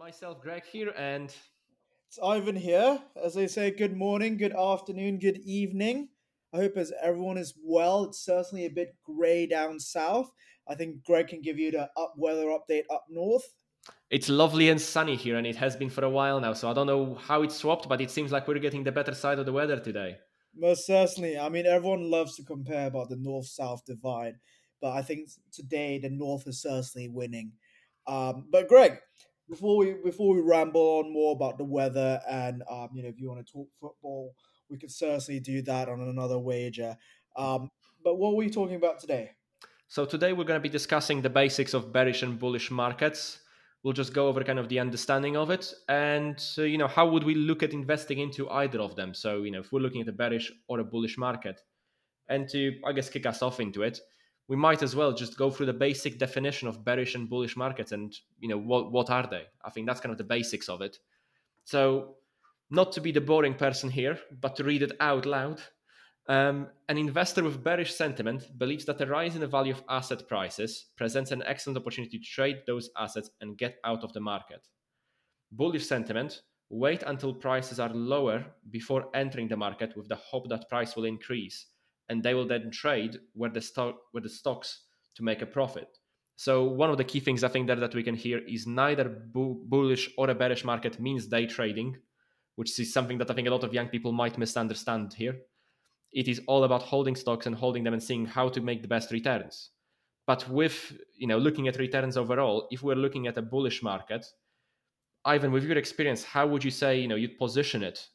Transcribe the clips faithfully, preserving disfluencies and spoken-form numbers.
myself, Greg, here, and it's Ivan here. As I say, good morning, good afternoon, good evening. I hope as everyone is well. It's certainly a bit grey down south. I think Greg can give you the up weather update up north. It's lovely and sunny here, and it has been for a while now. So I don't know how it's swapped, but it seems like we're getting the better side of the weather today. Most certainly. I mean, everyone loves to compare about the north-south divide, but I think today the north is certainly winning. Um, but Greg, before we before we ramble on more about the weather and um, you know, if you want to talk football, we could certainly do that on another wager. Um, but what are we talking about today? So today we're going to be discussing the basics of bearish and bullish markets. We'll just go over kind of the understanding of it, and uh, you know, how would we look at investing into either of them? So you know, if we're looking at a bearish or a bullish market, and to I guess kick us off into it, we might as well just go through the basic definition of bearish and bullish markets, and you know, what what are they? I think that's kind of the basics of it. So, not to be the boring person here, but to read it out loud, um, an investor with bearish sentiment believes that the rise in the value of asset prices presents an excellent opportunity to trade those assets and get out of the market. Bullish sentiment: wait until prices are lower before entering the market with the hope that price will increase, and they will then trade where the stock where the stocks to make a profit. So one of the key things I think that, that we can hear is neither bu- bullish or a bearish market means day trading, which is something that I think a lot of young people might misunderstand here. It is all about holding stocks and holding them and seeing how to make the best returns. But with, you know, looking at returns overall, if we're looking at a bullish market, Ivan, with your experience, how would you say, you know, you'd position it?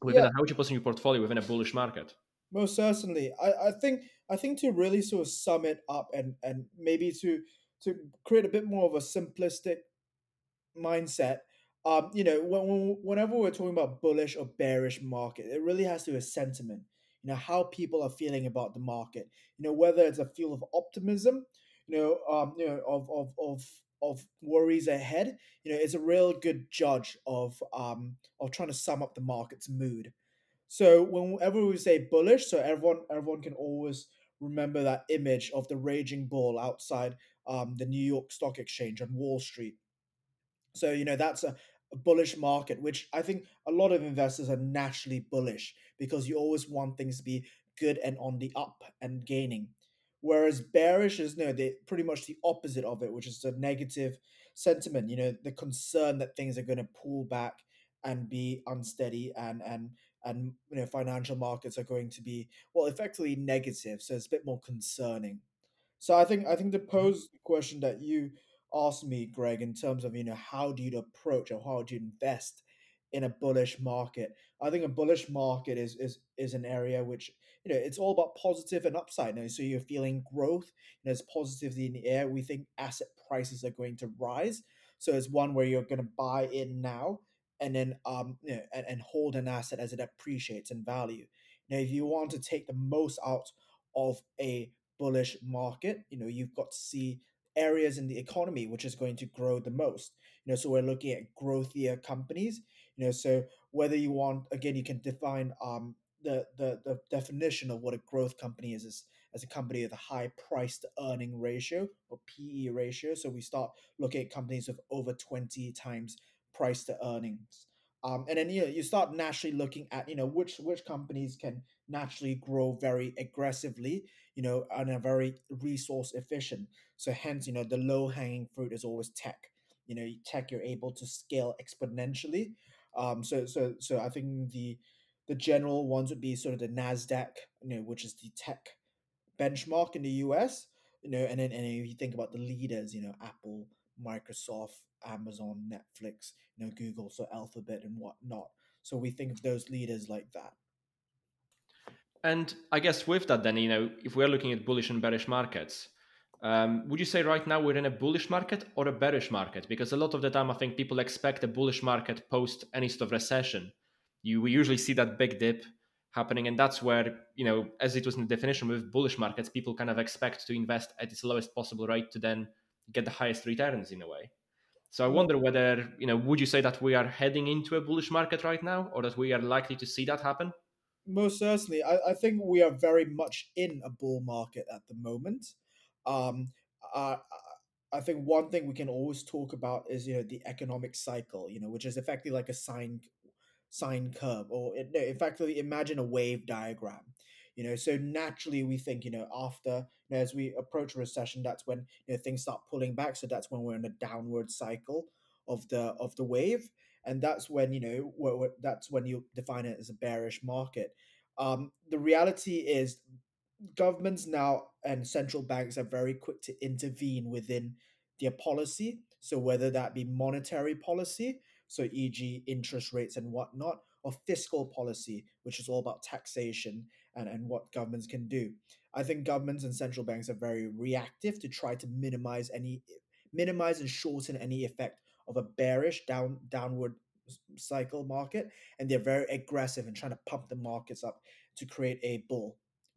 Within yeah. a, how would you position your portfolio within a bullish market? Most certainly. I, I think I think to really sort of sum it up and, and maybe to to create a bit more of a simplistic mindset, um, you know, when, when, whenever we're talking about bullish or bearish market, it really has to do with sentiment, you know, how people are feeling about the market, you know, whether it's a feel of optimism, you know, um, you know, of of of of worries ahead, you know, it's a real good judge of um of trying to sum up the market's mood. So whenever we say bullish, so everyone everyone can always remember that image of the raging bull outside um, the New York Stock Exchange on Wall Street. So, you know, that's a, a bullish market, which I think a lot of investors are naturally bullish because you always want things to be good and on the up and gaining. Whereas bearish is, no, they're pretty much the opposite of it, which is the negative sentiment, you know, the concern that things are going to pull back and be unsteady, and and and you know, financial markets are going to be, well, effectively negative. So it's a bit more concerning. So I think I think to pose the question that you asked me, Greg, in terms of, you know, how do you approach or how do you invest in a bullish market? I think a bullish market is is is an area which, you know, it's all about positive and upside. You know, so you're feeling growth, you know, there's positivity in the air. We think asset prices are going to rise. So it's one where you're going to buy in now, and then um, you know, and, and hold an asset as it appreciates in value. Now, if you want to take the most out of a bullish market, you know, you've got to see areas in the economy which is going to grow the most. You know, so we're looking at growthier companies. You know, so whether you want, again, you can define um the the, the definition of what a growth company is, is as a company with a high price to earning ratio, or P E ratio. So we start looking at companies with over twenty times price to earnings, um, and then you know, you start naturally looking at, you know, which which companies can naturally grow very aggressively, you know, and are very resource efficient. So hence, you know, the low hanging fruit is always tech. You know, tech, you're able to scale exponentially. Um, so so so I think the the general ones would be sort of the NASDAQ, you know, which is the tech benchmark in the U S. You know, and then and if you think about the leaders, you know, Apple, Microsoft, Amazon, Netflix, you know, Google, so Alphabet and whatnot. So we think of those leaders like that. And I guess with that, then, you know, if we're looking at bullish and bearish markets, um, would you say right now we're in a bullish market or a bearish market? Because a lot of the time, I think people expect a bullish market post any sort of recession. You we usually see that big dip happening, and that's where, you know, as it was in the definition with bullish markets, people kind of expect to invest at its lowest possible rate to then get the highest returns in a way. So I wonder whether, you know, would you say that we are heading into a bullish market right now, or that we are likely to see that happen? Most certainly. I, I think we are very much in a bull market at the moment. Um, uh, I think one thing we can always talk about is, you know, the economic cycle, you know, which is effectively like a sine sine curve, or it, no, effectively imagine a wave diagram, you know. So naturally we think, you know, after, you know, as we approach a recession, that's when, you know, things start pulling back. So that's when we're in a downward cycle of the of the wave, and that's when, you know, we're, we're, that's when you define it as a bearish market. Um, the reality is, governments now and central banks are very quick to intervene within their policy. So whether that be monetary policy, so for example interest rates and whatnot, or fiscal policy, which is all about taxation and, and what governments can do. I think governments and central banks are very reactive to try to minimize any minimize and shorten any effect of a bearish down downward cycle market, and they're very aggressive in trying to pump the markets up to create a bull.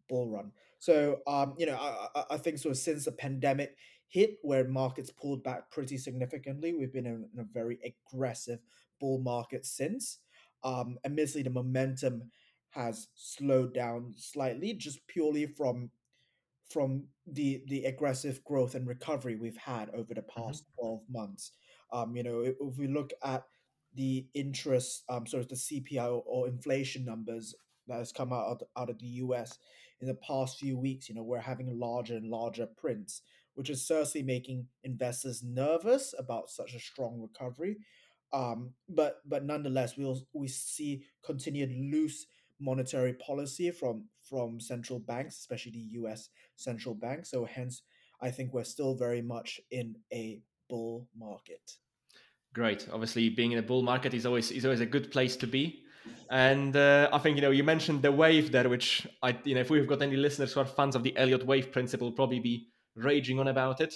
bull run. So, um, you know, I, I think sort of since the pandemic hit, where markets pulled back pretty significantly, we've been in a very aggressive bull market since. Um, admittedly, the momentum has slowed down slightly, just purely from from the the aggressive growth and recovery we've had over the past mm-hmm. twelve months. Um, you know, if, if we look at the interest, um, sort of the C P I or, or inflation numbers that has come out of, out of the U S in the past few weeks, you know, we're having larger and larger prints, which is certainly making investors nervous about such a strong recovery. Um, but but nonetheless, we we'll, we see continued loose monetary policy from from central banks, especially the U S central bank. So hence, I think we're still very much in a bull market. Great. Obviously, being in a bull market is always is always a good place to be. And uh, I think, you know, you mentioned the wave there, which, I, you know, if we've got any listeners who are fans of the Elliott wave principle, probably be raging on about it.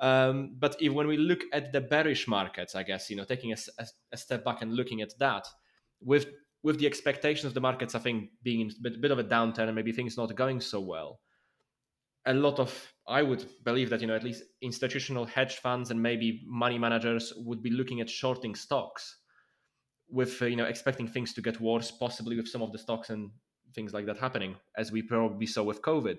Um, but if when we look at the bearish markets, I guess, you know, taking a, a, a step back and looking at that, with with the expectations of the markets, I think, being in a bit, bit of a downturn and maybe things not going so well, a lot of, I would believe that, you know, at least institutional hedge funds and maybe money managers would be looking at shorting stocks, with, you know, expecting things to get worse, possibly with some of the stocks and things like that happening, as we probably saw with COVID.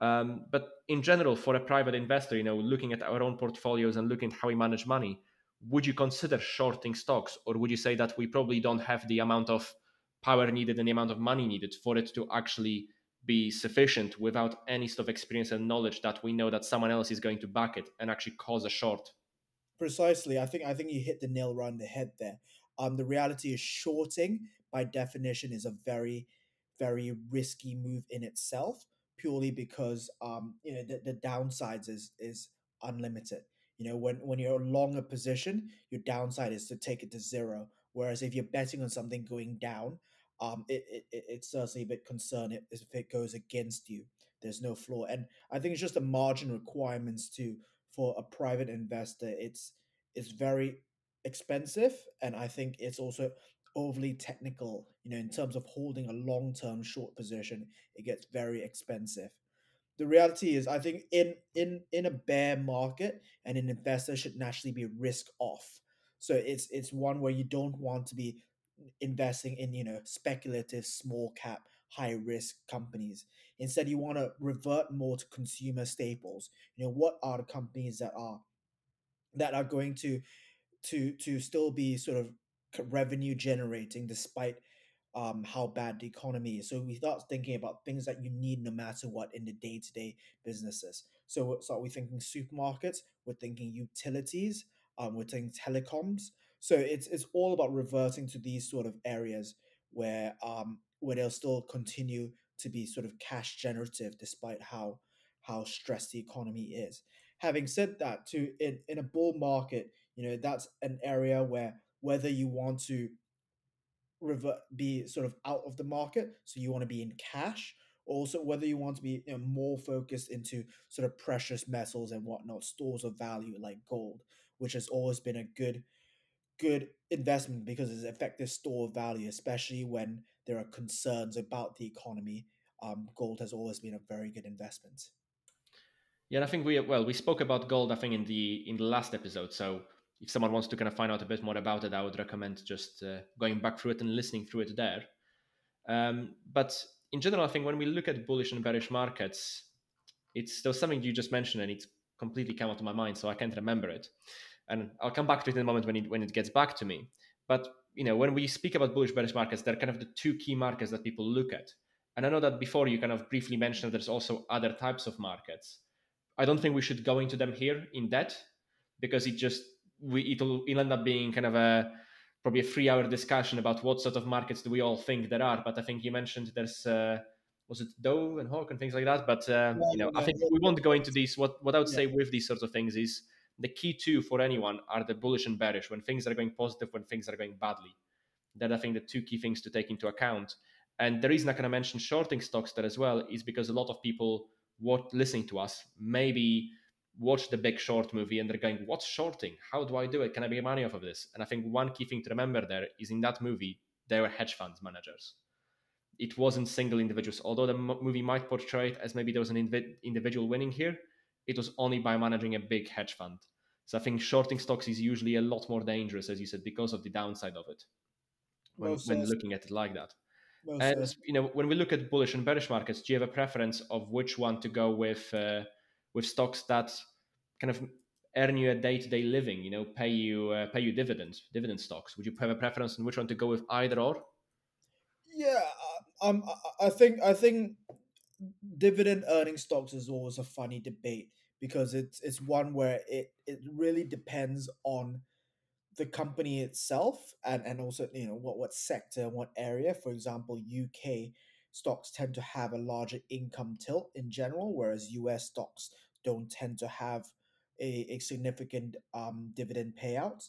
Um, but in general, for a private investor, you know, looking at our own portfolios and looking at how we manage money, would you consider shorting stocks, or would you say that we probably don't have the amount of power needed and the amount of money needed for it to actually be sufficient without any sort of experience and knowledge that we know that someone else is going to back it and actually cause a short? Precisely. I think I think you hit the nail right on the head there. Um, the reality is, shorting by definition is a very, very risky move in itself, purely because, um, you know, the, the downsides is is unlimited. You know, when, when you're long a position, your downside is to take it to zero. Whereas if you're betting on something going down, um, it, it, it's certainly a bit concerning if it goes against you. There's no floor. And I think it's just the margin requirements too. For a private investor, it's it's very expensive, and I think it's also overly technical. You know, in terms of holding a long-term short position, it gets very expensive. The reality is, I think in in in a bear market, an investor should naturally be risk off. So it's it's one where you don't want to be investing in, you know, speculative small cap high risk companies. Instead, you want to revert more to consumer staples. You know, what are the companies that are that are going to to to still be sort of revenue generating despite um, how bad the economy is. So we start thinking about things that you need no matter what in the day-to-day businesses. So, so are we thinking supermarkets? We're thinking utilities. Um, we're thinking telecoms. So it's it's all about reverting to these sort of areas where um, where they'll still continue to be sort of cash generative despite how how stressed the economy is. Having said that, too, in, in a bull market, you know, that's an area where whether you want to revert, be sort of out of the market, so you want to be in cash, or also whether you want to be, you know, more focused into sort of precious metals and whatnot, stores of value like gold, which has always been a good good investment because it's an effective store of value, especially when there are concerns about the economy. Um, gold has always been a very good investment. Yeah, and I think we well we spoke about gold, I think, in the in the last episode. So if someone wants to kind of find out a bit more about it, I would recommend just uh, going back through it and listening through it there. Um, but in general, I think when we look at bullish and bearish markets, it's still something you just mentioned, and it's completely came out of my mind, so I can't remember it. And I'll come back to it in a moment when it, when it gets back to me. But you know, when we speak about bullish bearish markets, they're kind of the two key markets that people look at. And I know that before you kind of briefly mentioned there's also other types of markets. I don't think we should go into them here in depth, because it just we it'll, it'll end up being kind of a probably a three-hour discussion about what sort of markets do we all think there are. But I think you mentioned there's uh, was it Dow and Hawk and things like that. But uh, yeah, you know, yeah, I think yeah. we won't go into these. What what I would yeah. say with these sorts of things is, the key two for anyone are the bullish and bearish, when things are going positive, when things are going badly. That I think the two key things to take into account. And the reason I kind of mention shorting stocks there as well is because a lot of people what listening to us maybe watch the Big Short movie and they're going, what's shorting? How do I do it? Can I make money off of this? And I think one key thing to remember there is in that movie, they were hedge funds managers. It wasn't single individuals. Although the movie might portray it as maybe there was an inv- individual winning here, it was only by managing a big hedge fund. So I think shorting stocks is usually a lot more dangerous, as you said, because of the downside of it when, well, when looking at it like that. Well, and, you know, when we look at bullish and bearish markets, do you have a preference of which one to go with, uh, with stocks that kind of earn you a day-to-day living, you know, pay you, uh, pay you dividends, dividend stocks? Would you have a preference on which one to go with, either or? Yeah, um, I think, I think, dividend earning stocks is always a funny debate, because it's it's one where it, it really depends on the company itself, and, and also, you know, what, what sector and what area. For example, U K stocks tend to have a larger income tilt in general, whereas U S stocks don't tend to have a, a significant um dividend payout.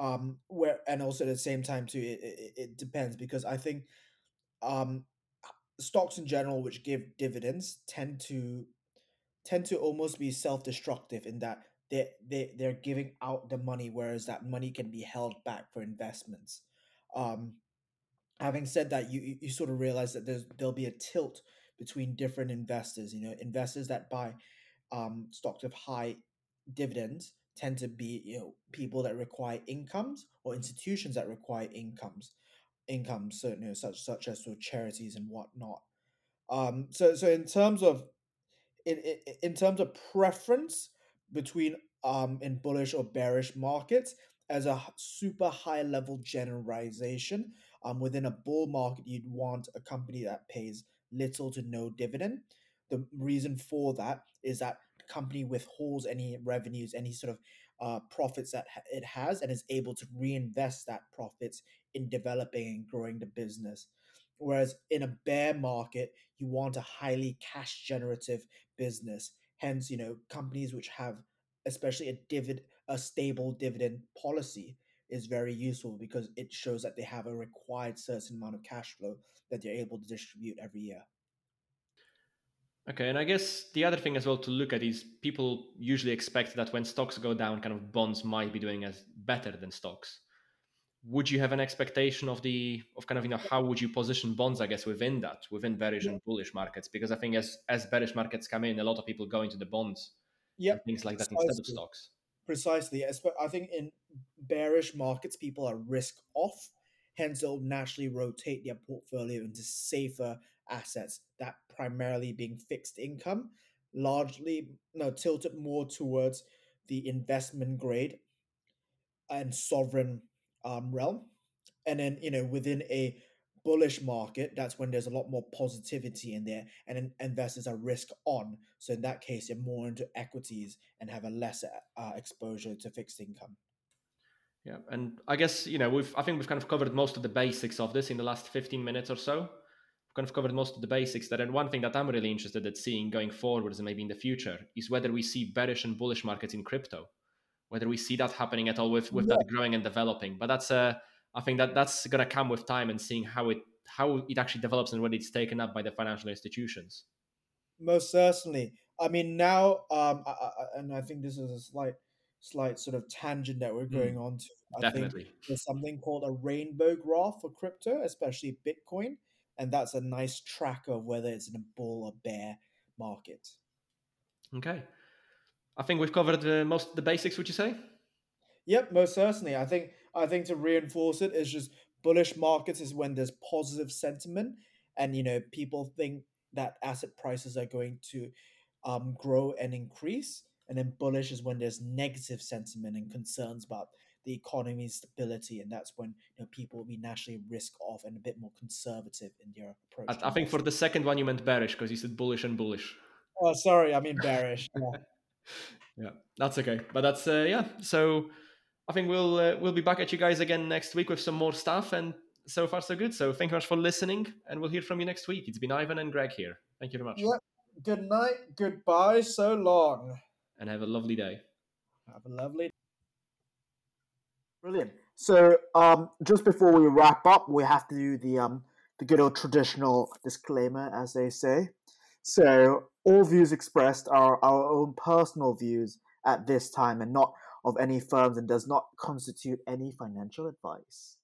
Um, where and also at the same time too, it it, it depends, because I think um. stocks in general which give dividends tend to tend to almost be self-destructive, in that they they they're giving out the money, whereas that money can be held back for investments. Um, having said that, you you sort of realize that there's there'll be a tilt between different investors. You know, investors that buy um, stocks with high dividends tend to be, you know, people that require incomes, or institutions that require incomes. Income, certainly, you know, such such as sort of charities and whatnot. Um, so so in terms of in in terms of preference between um in bullish or bearish markets, as a super high level generalization, um within a bull market you'd want a company that pays little to no dividend. The reason for that is that the company withholds any revenues, any sort of uh profits that it has, and is able to reinvest that profits in developing and growing the business. Whereas in a bear market, you want a highly cash generative business. Hence, you know, companies which have especially a dividend, a stable dividend policy is very useful, because it shows that they have a required certain amount of cash flow that they're able to distribute every year. Okay, and I guess the other thing as well to look at is people usually expect that when stocks go down, kind of bonds might be doing as better than stocks. Would you have an expectation of the of kind of, you know, how would you position bonds, I guess, within that, within bearish yeah. and bullish markets? Because I think as as bearish markets come in, a lot of people go into the bonds, yeah, things like that Precisely. instead of stocks. Precisely. I think in bearish markets, people are risk off, hence they'll naturally rotate their portfolio into safer assets, that primarily being fixed income, largely no tilted more towards the investment grade and sovereign Um, realm. And then, you know, within a bullish market, that's when there's a lot more positivity in there, and investors are risk on. So in that case, you're more into equities and have a lesser uh, exposure to fixed income. Yeah, and I guess, you know, we've I think we've kind of covered most of the basics of this in the last fifteen minutes or so. We've kind of covered most of the basics there. And one thing that I'm really interested at seeing going forwards and maybe in the future is whether we see bearish and bullish markets in crypto. Whether we see that happening at all with, with yeah. that growing and developing. But that's uh, I think that that's going to come with time, and seeing how it how it actually develops and when it's taken up by the financial institutions. Most certainly. I mean, now, um, I, I, and I think this is a slight slight sort of tangent that we're going mm. on to. I Definitely. think there's something called a rainbow graph for crypto, especially Bitcoin. And that's a nice tracker of whether it's in a bull or bear market. Okay. I think we've covered uh, most of the basics, would you say? Yep, most certainly. I think I think to reinforce it is just bullish markets is when there's positive sentiment, and, you know, people think that asset prices are going to um, grow and increase. And then bullish is when there's negative sentiment and concerns about the economy's stability, and that's when, you know, people will be naturally risk off and a bit more conservative in their approach. I, I think for the second one you meant bearish, because you said bullish and bullish. Oh, sorry, I mean bearish. Yeah, yeah, that's okay. But that's uh, yeah. So I think we'll uh, we'll be back at you guys again next week with some more stuff. And so far, so good. So thank you much for listening, and we'll hear from you next week. It's been Ivan and Greg here. Thank you very much. Yep. Good night. Goodbye. So long. And have a lovely day. Have a lovely day. Brilliant. So um, just before we wrap up, we have to do the um, the good old traditional disclaimer, as they say. So all views expressed are our own personal views at this time and not of any firms, and does not constitute any financial advice.